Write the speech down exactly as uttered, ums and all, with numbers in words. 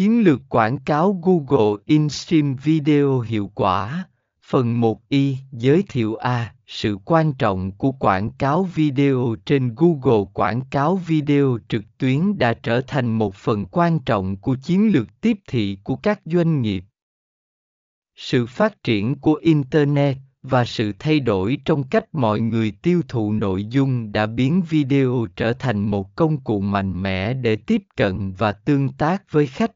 Chiến lược quảng cáo Google In-Stream Video hiệu quả. Phần một i giới thiệu A. Sự quan trọng của quảng cáo video trên Google. Quảng cáo video trực tuyến đã trở thành một phần quan trọng của chiến lược tiếp thị của các doanh nghiệp. Sự phát triển của Internet và sự thay đổi trong cách mọi người tiêu thụ nội dung đã biến video trở thành một công cụ mạnh mẽ để tiếp cận và tương tác với khách